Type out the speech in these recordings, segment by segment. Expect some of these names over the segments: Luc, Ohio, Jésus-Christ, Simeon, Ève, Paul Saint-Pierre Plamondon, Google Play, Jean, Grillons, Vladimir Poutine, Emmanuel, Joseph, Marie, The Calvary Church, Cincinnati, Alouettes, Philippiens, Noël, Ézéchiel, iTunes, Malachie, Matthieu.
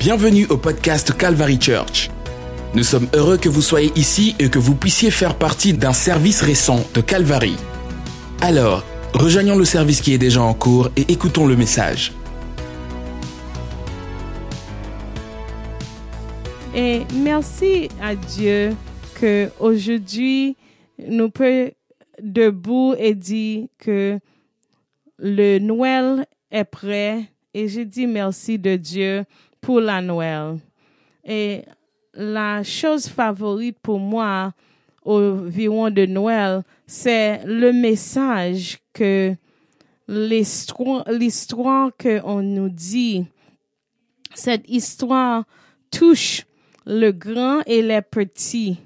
Bienvenue au podcast Calvary Church. Nous sommes heureux que vous soyez ici et que vous puissiez faire partie d'un service récent de Calvary. Alors, rejoignons le service qui est déjà en cours et écoutons le message. Et merci à Dieu qu'aujourd'hui, nous peut debout et dire que le Noël est prêt. Et je dis merci de Dieu pour la Noël. Et la chose favorite pour moi au environ de Noël, c'est le message que l'histoire qu'on nous dit. Cette histoire touche le grand et les petits.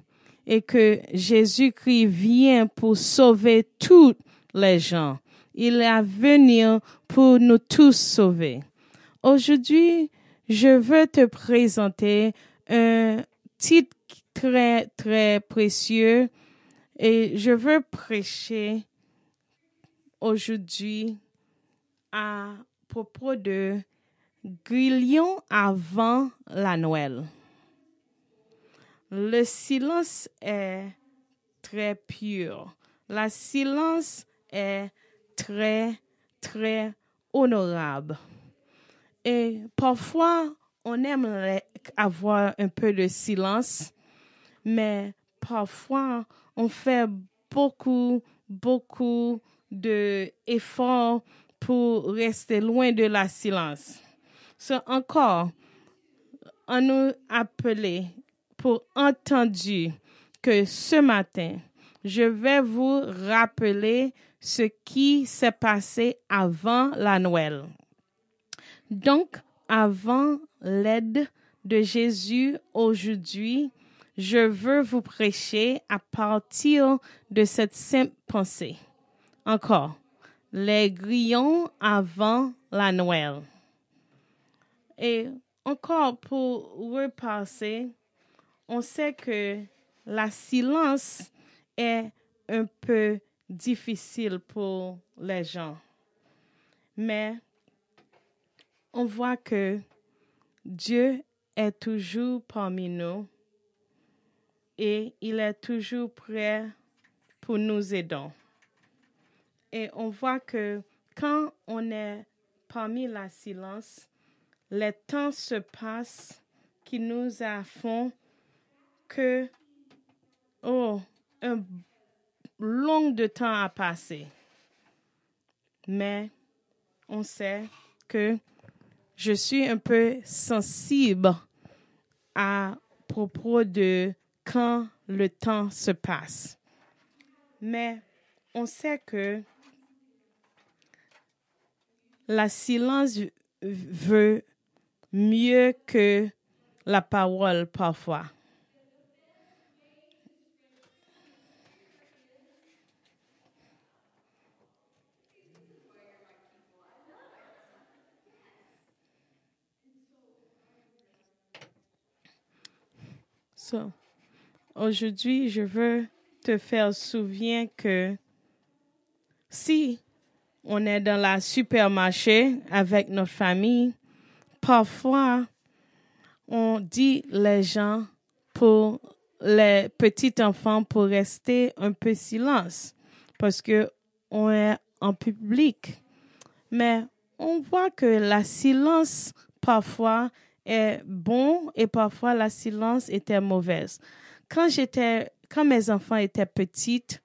Et que Jésus-Christ vient pour sauver tous les gens. Il est à venir pour nous tous sauver. Aujourd'hui, je veux te présenter un titre très, très précieux et je veux prêcher aujourd'hui à propos de Grillons avant la Noël. Le silence est très pur. Le silence est très, très honorable. Et parfois, on aime avoir un peu de silence, mais parfois, on fait beaucoup, beaucoup d'efforts pour rester loin de la silence. C'est encore, on nous appelait pour entendre que ce matin, je vais vous rappeler ce qui s'est passé avant la Noël. Donc, avant l'aide de Jésus aujourd'hui, je veux vous prêcher à partir de cette simple pensée. Encore, les grillons avant la Noël. Et encore pour repasser, on sait que la silence est un peu difficile pour les gens. Mais on voit que Dieu est toujours parmi nous et il est toujours prêt pour nous aider. Et on voit que quand on est parmi la silence, les temps se passent qui nous font que un long de temps a passé. Mais on sait que je suis un peu sensible à propos de quand le temps se passe. Mais on sait que la silence veut mieux que la parole parfois. So, aujourd'hui, je veux te faire souvenir que si on est dans la supermarché avec notre famille, parfois, on dit les gens pour les petits enfants pour rester un peu silence parce que on est en public. Mais on voit que la silence parfois est bon et parfois la silence était mauvaise. Quand mes enfants étaient petites,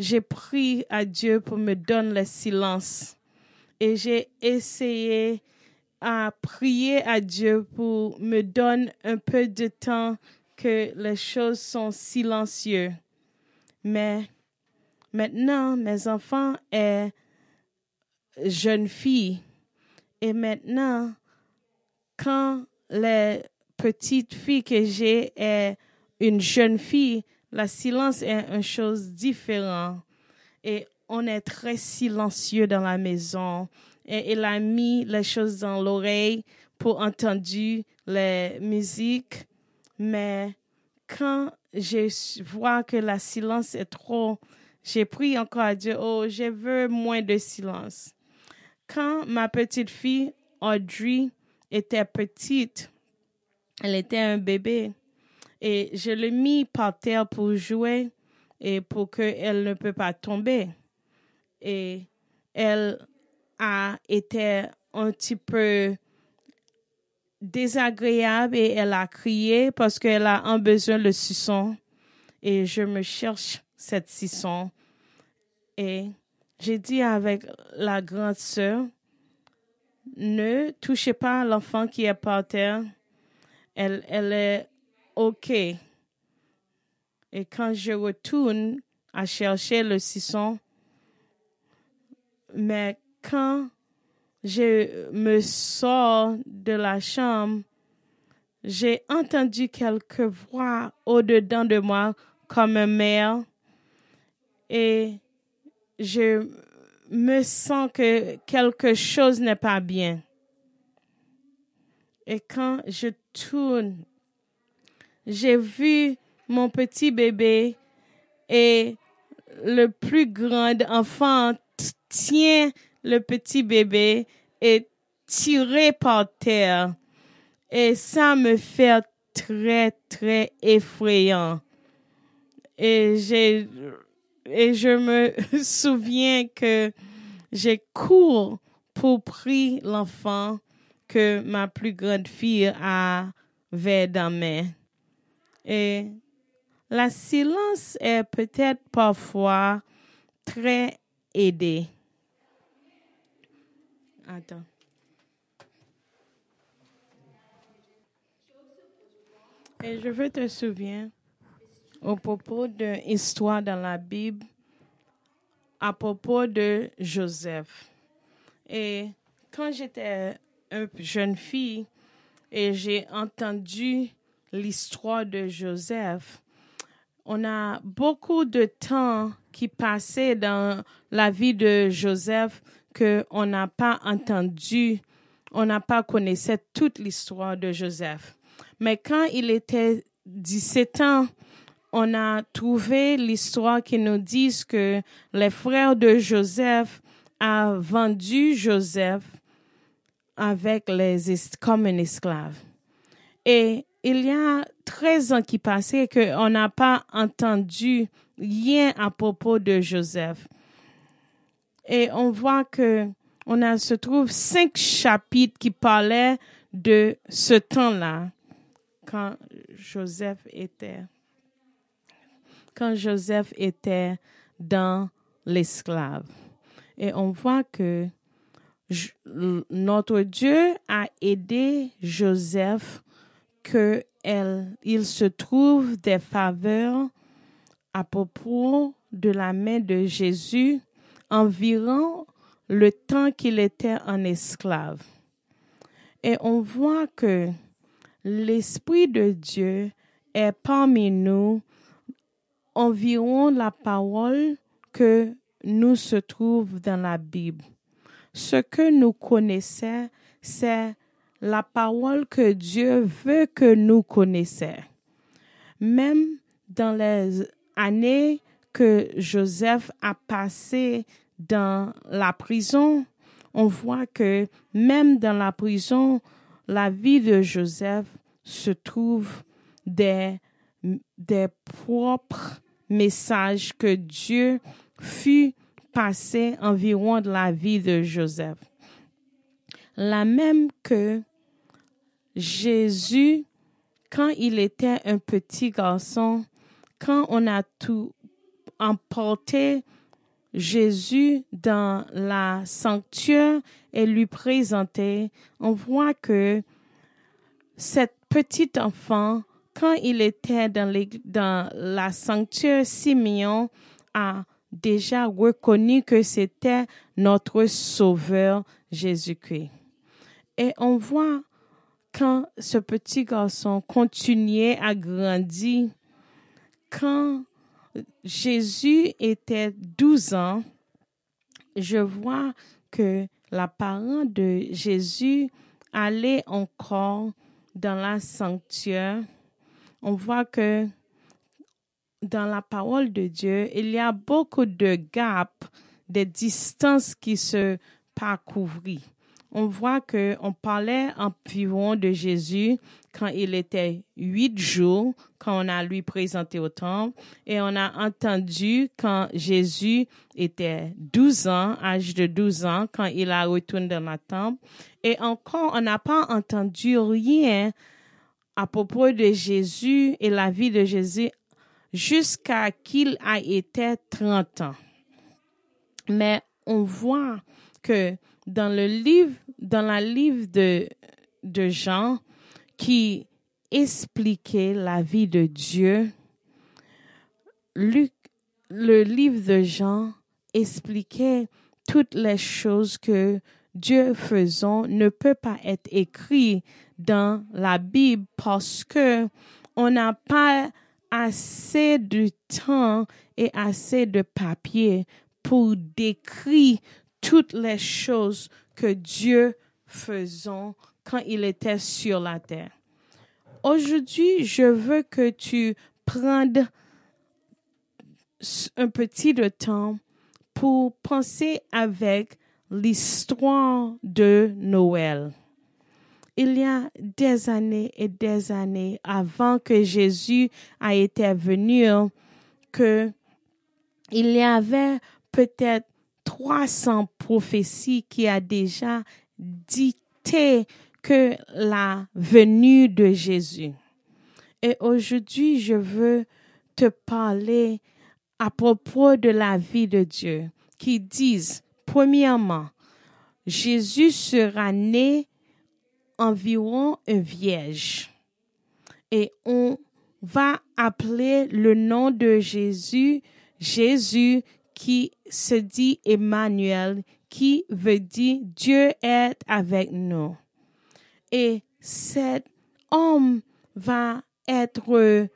j'ai prié à Dieu pour me donner le silence et j'ai essayé à prier à Dieu pour me donner un peu de temps que les choses sont silencieuses. Mais maintenant, mes enfants sont jeunes filles et maintenant, quand les petites filles que j'ai est une jeune fille, la silence est une chose différente. Et on est très silencieux dans la maison. Et il a mis les choses dans l'oreille pour entendre les musiques. Mais quand je vois que la silence est trop, j'ai pris encore à Dieu, je veux moins de silence. Quand ma petite fille, Audrey, était petite, Elle était un bébé. Et je l'ai mis par terre pour jouer et pour qu'elle ne peut pas tomber. Et elle a été un petit peu désagréable et elle a crié parce qu'elle a un besoin de suçon. Et je me cherche cette suçon. Et j'ai dit avec la grande sœur, ne touchez pas l'enfant qui est par terre. Elle est OK. Et quand je retourne à chercher le suçon, mais quand je me sors de la chambre, j'ai entendu quelques voix au-dedans de moi comme un mère et je me sens que quelque chose n'est pas bien. Et quand je tourne, j'ai vu mon petit bébé et le plus grand enfant tient le petit bébé est tiré par terre. Et ça me fait très, très effrayant. Et je me souviens que j'ai couru pour prier l'enfant que ma plus grande fille avait dans mes mains. Et la silence est peut-être parfois très aidée. Attends. Et je veux te souvenir au propos d'une histoire dans la Bible à propos de Joseph. Et quand j'étais une jeune fille et j'ai entendu l'histoire de Joseph, on a beaucoup de temps qui passait dans la vie de Joseph qu'on n'a pas entendu, on n'a pas connaissait toute l'histoire de Joseph. Mais quand il était 17 ans, on a trouvé l'histoire qui nous dit que les frères de Joseph ont vendu Joseph avec comme un esclave. Et il y a 13 ans qui passaient qu'on n'a pas entendu rien à propos de Joseph. Et on voit qu'on se trouve 5 chapitres qui parlaient de ce temps-là, quand Joseph était dans l'esclave. Et on voit que notre Dieu a aidé Joseph qu'il se trouve des faveurs à propos de la main de Jésus environ le temps qu'il était en esclave. Et on voit que l'Esprit de Dieu est parmi nous environ la parole que nous se trouve dans la Bible. Ce que nous connaissons, c'est la parole que Dieu veut que nous connaissions. Même dans les années que Joseph a passées dans la prison, on voit que même dans la prison, la vie de Joseph se trouve des propres messages que Dieu fut passé environ de la vie de Joseph. La même que Jésus, quand il était un petit garçon, quand on a tout emporté Jésus dans la sanctuaire et lui présenté, on voit que cet petit enfant, quand il était dans la sanctuaire, Simeon a déjà reconnu que c'était notre Sauveur Jésus-Christ. Et on voit quand ce petit garçon continuait à grandir, quand Jésus était 12 ans, je vois que la parent de Jésus allait encore dans la sanctuaire. On voit que dans la parole de Dieu, il y a beaucoup de gaps, des distances qui se parcourent. on voit qu'on parlait environ de Jésus quand il était 8 jours, quand on a lui présenté au temple, et on a entendu quand Jésus était 12 ans, âge de 12 ans, quand il a retourné dans la temple. Et encore, on n'a pas entendu rien à propos de Jésus et la vie de Jésus jusqu'à qu'il a été 30 ans. Mais on voit que dans le livre de Jean, qui expliquait la vie de Dieu, Luc, le livre de Jean expliquait toutes les choses que Dieu faisant ne peut pas être écrit dans la Bible parce que on n'a pas assez de temps et assez de papier pour décrire toutes les choses que Dieu faisait quand il était sur la terre. Aujourd'hui, je veux que tu prennes un petit de temps pour penser avec l'histoire de Noël. Il y a des années et des années avant que Jésus a été venu, que il y avait peut-être 300 prophéties qui a déjà dicté que la venue de Jésus. Et aujourd'hui, je veux te parler à propos de la vie de Dieu, qui disent, premièrement, Jésus sera né environ une vierge. Et on va appeler le nom de Jésus, Jésus, qui se dit Emmanuel, qui veut dire Dieu est avec nous. Et cet homme va être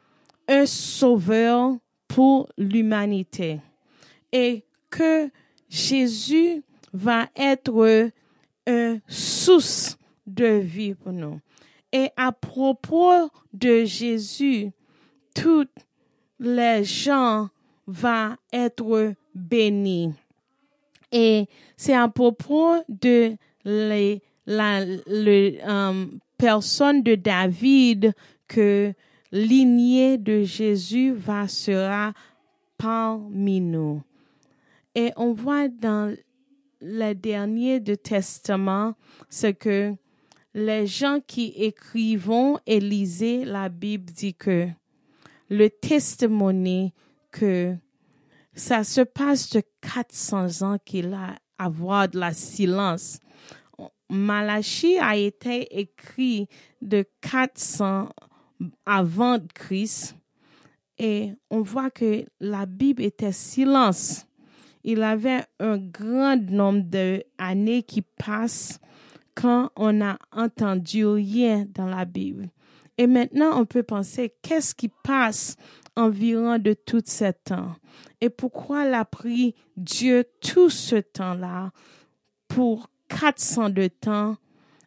un sauveur pour l'humanité. Et que Jésus va être une source de vie pour nous. Et à propos de Jésus, tous les gens vont être béni. Et c'est à propos de personne de David que lignée de Jésus va sera parmi nous. Et on voit dans les derniers de Testament, c'est que les gens qui écrivent et lisent la Bible dit que le témoignage que ça se passe de 400 ans qu'il a avoir de la silence. Malachie a été écrit de 400 avant Christ et on voit que la Bible était silence. Il avait un grand nombre d'années qui passent quand on n'a entendu rien dans la Bible. Et maintenant, on peut penser qu'est-ce qui passe environ de tout ce temps. Et pourquoi l'a pris Dieu tout ce temps-là pour 400 de temps?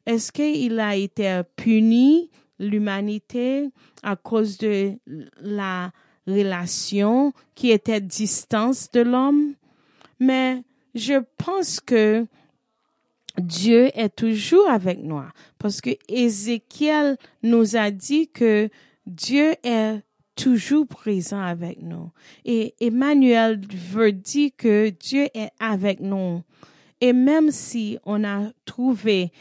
Est-ce qu'il a été puni, l'humanité, à cause de la relation qui était distance de l'homme? Mais je pense que Dieu est toujours avec nous. Parce que Ézéchiel nous a dit que Dieu est toujours présent avec nous. Et Emmanuel veut dire que Dieu est avec nous. Et même si on a trouvé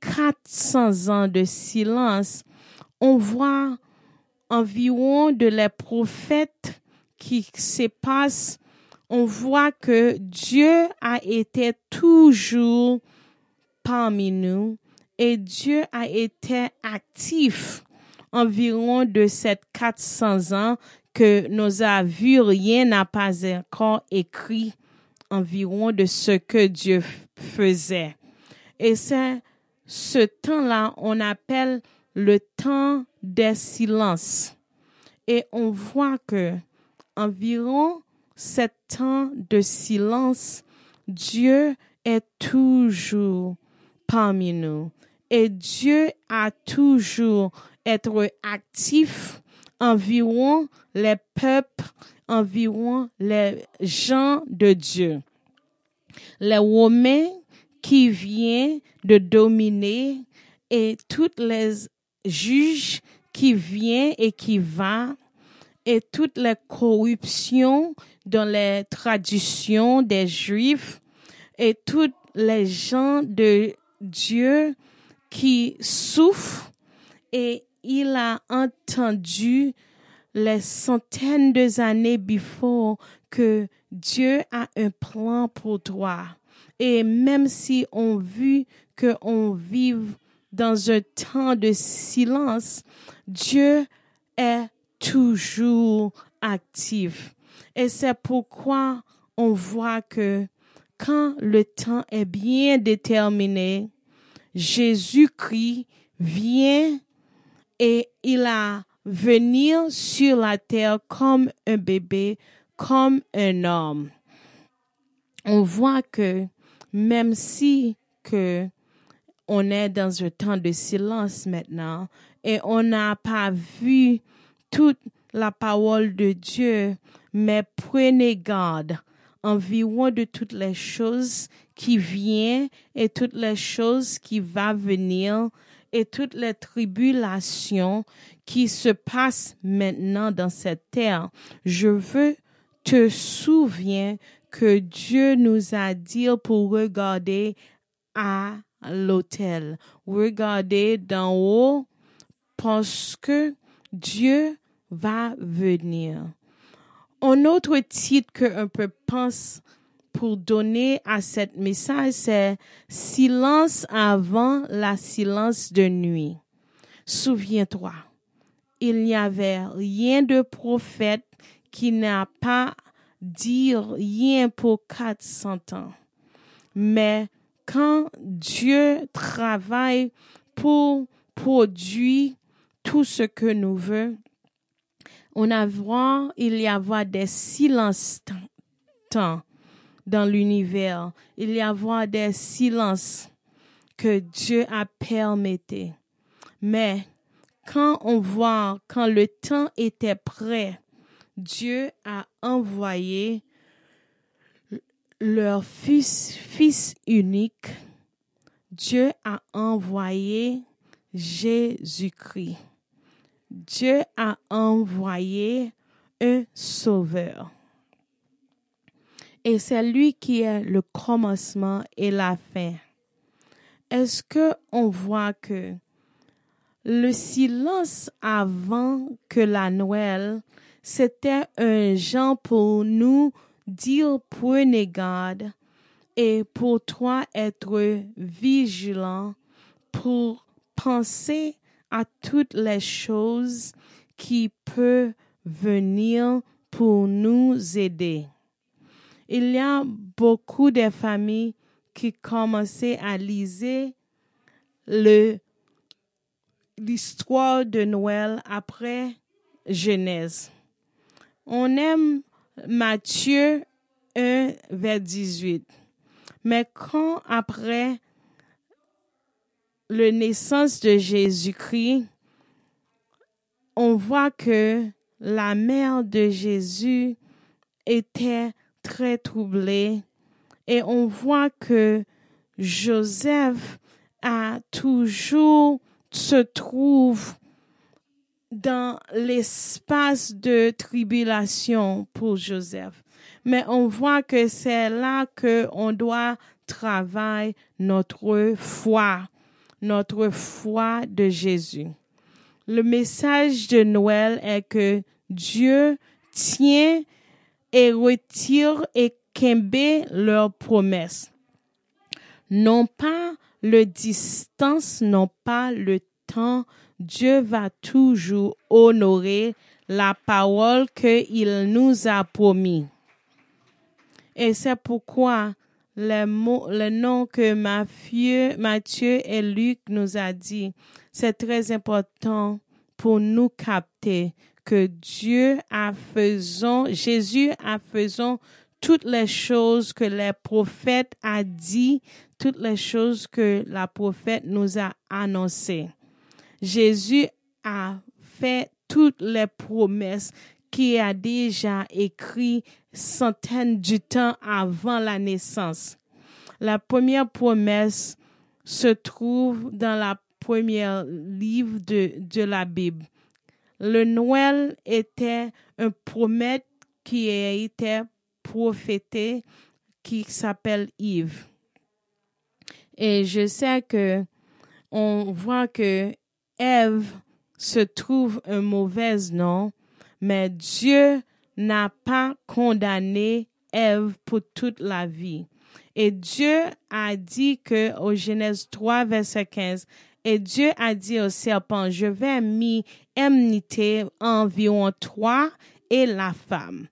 400 ans de silence, on voit environ de les prophètes qui se passent. On voit que Dieu a été toujours parmi nous et Dieu a été actif environ de ces 400 ans que nous avons vu, rien n'a pas encore écrit environ de ce que Dieu faisait. Et c'est ce temps-là, on appelle le temps des silences. Et on voit que environ ce temps de silence, Dieu est toujours parmi nous. Et Dieu a toujours être actif environ les peuples, environ les gens de Dieu. Les Romains qui vient de dominer et toutes les juges qui viennent et qui vont et toutes les corruptions dans les traditions des Juifs et tous les gens de Dieu qui souffrent et il a entendu les centaines d'années before que Dieu a un plan pour toi. Et même si on vit que on vit dans un temps de silence, Dieu est toujours actif. Et c'est pourquoi on voit que quand le temps est bien déterminé, Jésus-Christ vient et il a venir sur la terre comme un bébé, comme un homme. On voit que même si que on est dans un temps de silence maintenant et on n'a pas vu toute la parole de Dieu, mais prenez garde environ de toutes les choses qui viennent et toutes les choses qui vont venir et toutes les tribulations qui se passent maintenant dans cette terre. Je veux te souvenir que Dieu nous a dit pour regarder à l'autel. Regarder d'en haut parce que Dieu va venir. Un autre titre qu'on peut penser pour donner à cette message, c'est « Silence avant la silence de nuit ». Souviens-toi, il n'y avait rien de prophète qui n'a pas dit rien pour 400 ans. Mais quand Dieu travaille pour produire tout ce que nous veut, il y a des silences temps dans l'univers. Il y a des silences que Dieu a permetté. Mais quand le temps était prêt, Dieu a envoyé leur fils unique. Dieu a envoyé Jésus-Christ. Dieu a envoyé un sauveur. Et c'est lui qui est le commencement et la fin. Est-ce qu'on voit que le silence avant que la Noël, c'était un genre pour nous dire « prenez garde » et pour toi être vigilant pour penser à toutes les choses qui peuvent venir pour nous aider. Il y a beaucoup de familles qui commençaient à lire l'histoire de Noël après Genèse. On aime Matthieu 1, vers 18. Mais quand après la naissance de Jésus-Christ, on voit que la mère de Jésus était très troublée et on voit que Joseph a toujours se trouve dans l'espace de tribulation pour Joseph. Mais on voit que c'est là qu'on doit travailler notre foi. Notre foi de Jésus. Le message de Noël est que Dieu tient et retire et quimbe leurs promesses. Non pas le distance, non pas le temps. Dieu va toujours honorer la parole qu'il nous a promis. Et c'est pourquoi le nom que Matthieu et Luc nous a dit, c'est très important pour nous capter que Jésus a faisant toutes les choses que les prophètes a dit, toutes les choses que la prophète nous a annoncées. Jésus a fait toutes les promesses qui a déjà écrit centaines de temps avant la naissance. La première promesse se trouve dans la première livre de la Bible. Le Noël était une promesse qui a été prophétée, qui s'appelle Ève. Et je sais que on voit que Ève se trouve un mauvais nom, mais Dieu n'a pas condamné Ève pour toute la vie. Et Dieu a dit que, au Genèse 3, verset 15, et Dieu a dit au serpent, je vais mis enmité environ toi et la femme.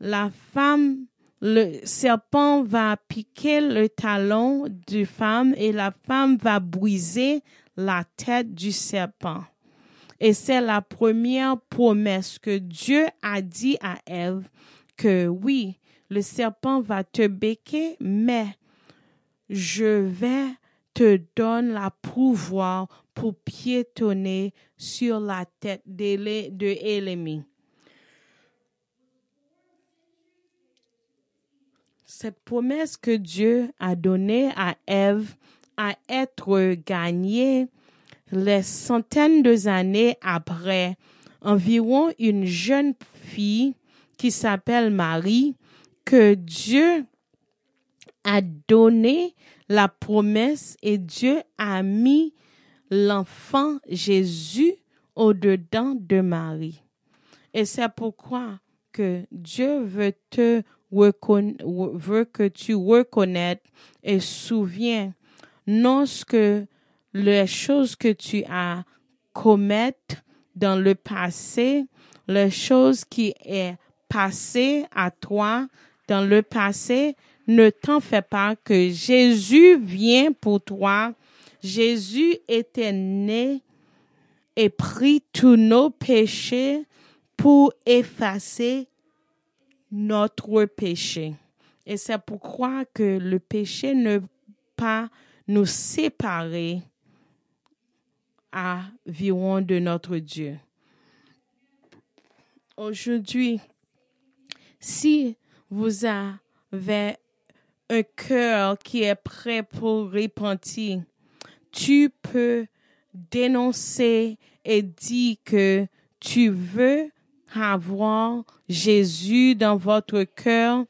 La femme, le serpent va piquer le talon de femme et la femme va briser la tête du serpent. Et c'est la première promesse que Dieu a dit à Ève que oui, le serpent va te béquer, mais je vais te donner la pouvoir pour piétonner sur la tête de l'ennemi. Cette promesse que Dieu a donnée à Ève a être gagnée les centaines d'années après. Environ une jeune fille qui s'appelle Marie, que Dieu a donné la promesse et Dieu a mis l'enfant Jésus au-dedans de Marie. Et c'est pourquoi que Dieu veut que tu reconnaisses et souviens non ce que les choses que tu as commettre dans le passé, les choses qui est passées à toi dans le passé, ne t'en fais pas que Jésus vient pour toi. Jésus était né et prit tous nos péchés pour effacer notre péché. Et c'est pourquoi que le péché ne peut pas nous séparer à environ de notre Dieu. Aujourd'hui, si vous avez un cœur qui est prêt pour repentir, tu peux dénoncer et dire que tu veux avoir Jésus dans votre cœur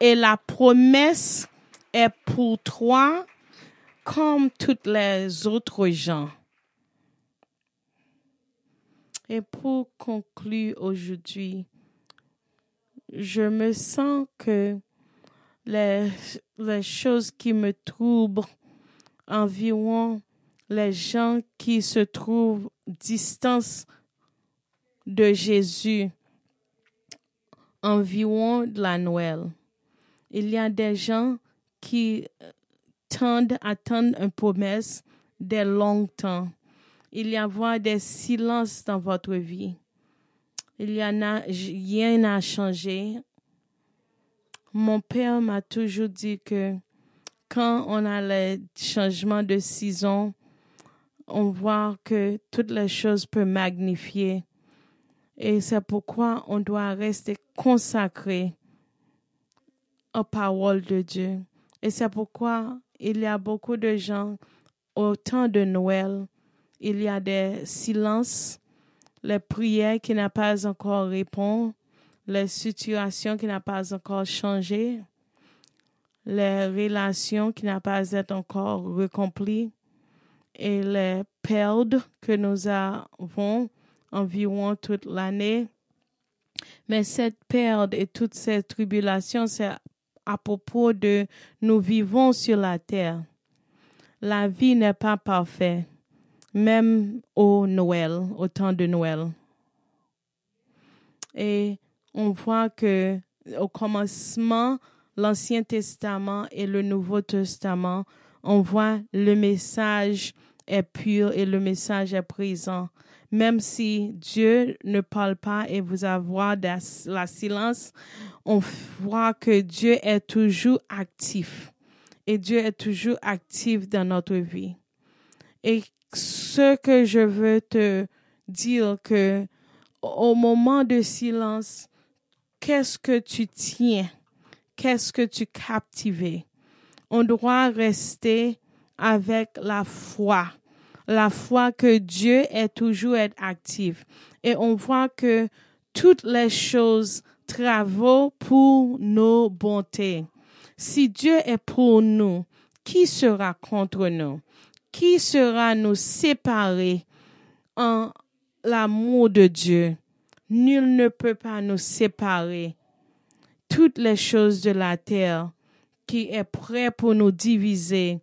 et la promesse est pour toi comme toutes les autres gens. Et pour conclure aujourd'hui, je me sens que les choses qui me troublent environ les gens qui se trouvent distance de Jésus environ de la Noël. Il y a des gens qui tendent à attendre une promesse dès longtemps. Il y a des silences dans votre vie. Il y en a rien à changer. Mon père m'a toujours dit que quand on a les changements de saison, on voit que toutes les choses peuvent magnifier. Et c'est pourquoi on doit rester consacré aux paroles de Dieu. Et c'est pourquoi il y a beaucoup de gens au temps de Noël. Il y a des silences, les prières qui n'ont pas encore répondu, les situations qui n'ont pas encore changé, les relations qui n'ont pas été encore recomplies et les pertes que nous avons environ toute l'année. Mais cette perte et toutes ces tribulations, c'est à propos de nous vivons sur la terre. La vie n'est pas parfaite. Même au Noël, au temps de Noël. Et on voit que au commencement, l'Ancien Testament et le Nouveau Testament, on voit le message est pur et le message est présent. Même si Dieu ne parle pas et vous avez la silence, on voit que Dieu est toujours actif. Et Dieu est toujours actif dans notre vie. Et ce que je veux te dire que au moment de silence, qu'est-ce que tu tiens? Qu'est-ce que tu captives? on doit rester avec la foi. La foi que Dieu est toujours actif. Et on voit que toutes les choses travaillent pour nos bontés. Si Dieu est pour nous, qui sera contre nous? Qui sera nous séparer en l'amour de Dieu? Nul ne peut pas nous séparer. Toutes les choses de la terre qui est prêt pour nous diviser,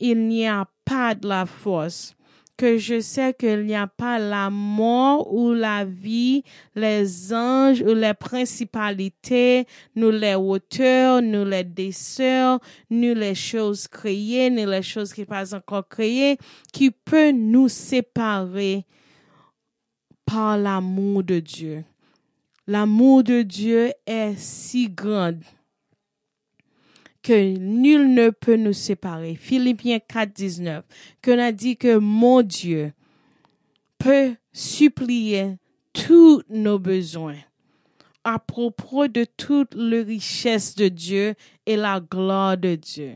il n'y a pas de la force. Que je sais qu'il n'y a pas la mort ou la vie, les anges ou les principalités, ni les hauteurs, ni les descendeurs, ni les choses créées, ni les choses qui ne sont pas encore créées, qui peut nous séparer par l'amour de Dieu. L'amour de Dieu est si grand que nul ne peut nous séparer. Philippiens 4:19, qu'on a dit que mon Dieu peut supplier tous nos besoins à propos de toute la richesse de Dieu et la gloire de Dieu.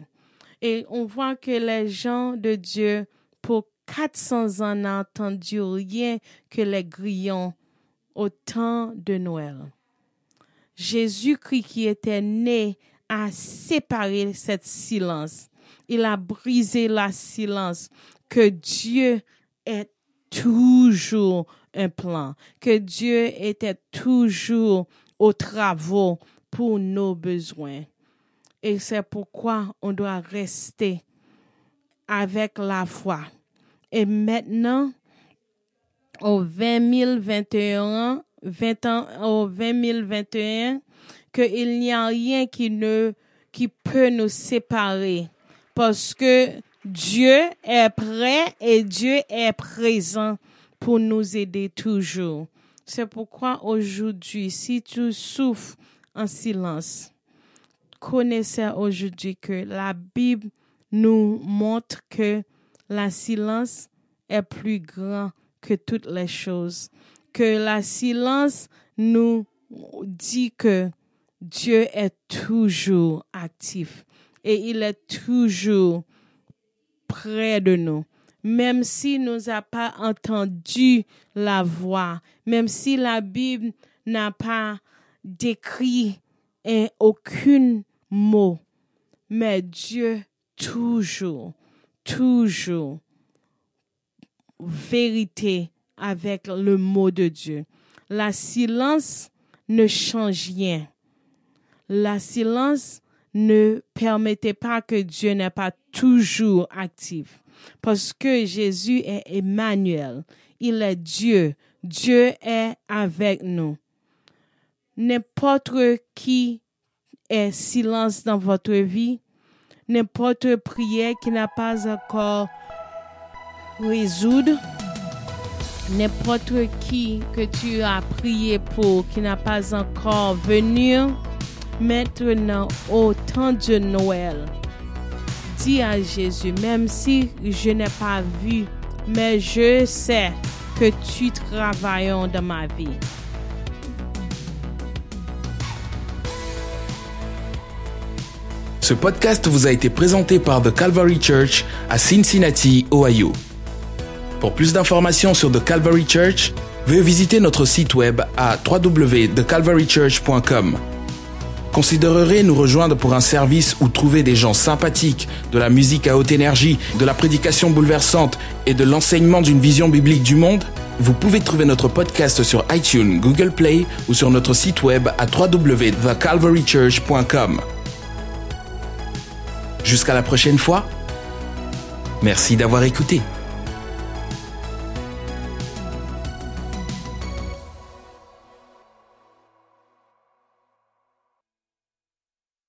Et on voit que les gens de Dieu, pour 400 ans, n'ont entendu rien que les grillons au temps de Noël. Jésus-Christ qui était né a séparé cette silence. Il a brisé la silence que Dieu est toujours un plan, que Dieu était toujours aux travaux pour nos besoins. Et c'est pourquoi on doit rester avec la foi. Et maintenant, au 20 021, qu'il n'y a rien qui peut nous séparer parce que Dieu est prêt et Dieu est présent pour nous aider toujours. C'est pourquoi aujourd'hui, si tu souffres en silence, connaissez aujourd'hui que la Bible nous montre que la silence est plus grand que toutes les choses, que la silence nous dit que Dieu est toujours actif et il est toujours près de nous. Même s'il ne nous a pas entendu la voix, même si la Bible n'a pas décrit aucun mot, mais Dieu toujours, vérité avec le mot de Dieu. La silence ne change rien. La silence ne permettait pas que Dieu n'est pas toujours actif. Parce que Jésus est Emmanuel. Il est Dieu. Dieu est avec nous. N'importe qui est silence dans votre vie, n'importe prière qui n'a pas encore résolu, n'importe qui que tu as prié pour qui n'a pas encore venu, maintenant, au temps de Noël, dis à Jésus, même si je n'ai pas vu, mais je sais que tu travailles dans ma vie. Ce podcast vous a été présenté par The Calvary Church à Cincinnati, Ohio. Pour plus d'informations sur The Calvary Church, veuillez visiter notre site web à www.thecalvarychurch.com. Considérez nous rejoindre pour un service où trouver des gens sympathiques, de la musique à haute énergie, de la prédication bouleversante et de l'enseignement d'une vision biblique du monde? Vous pouvez trouver notre podcast sur iTunes, Google Play ou sur notre site web à www.thecalvarychurch.com. Jusqu'à la prochaine fois, merci d'avoir écouté.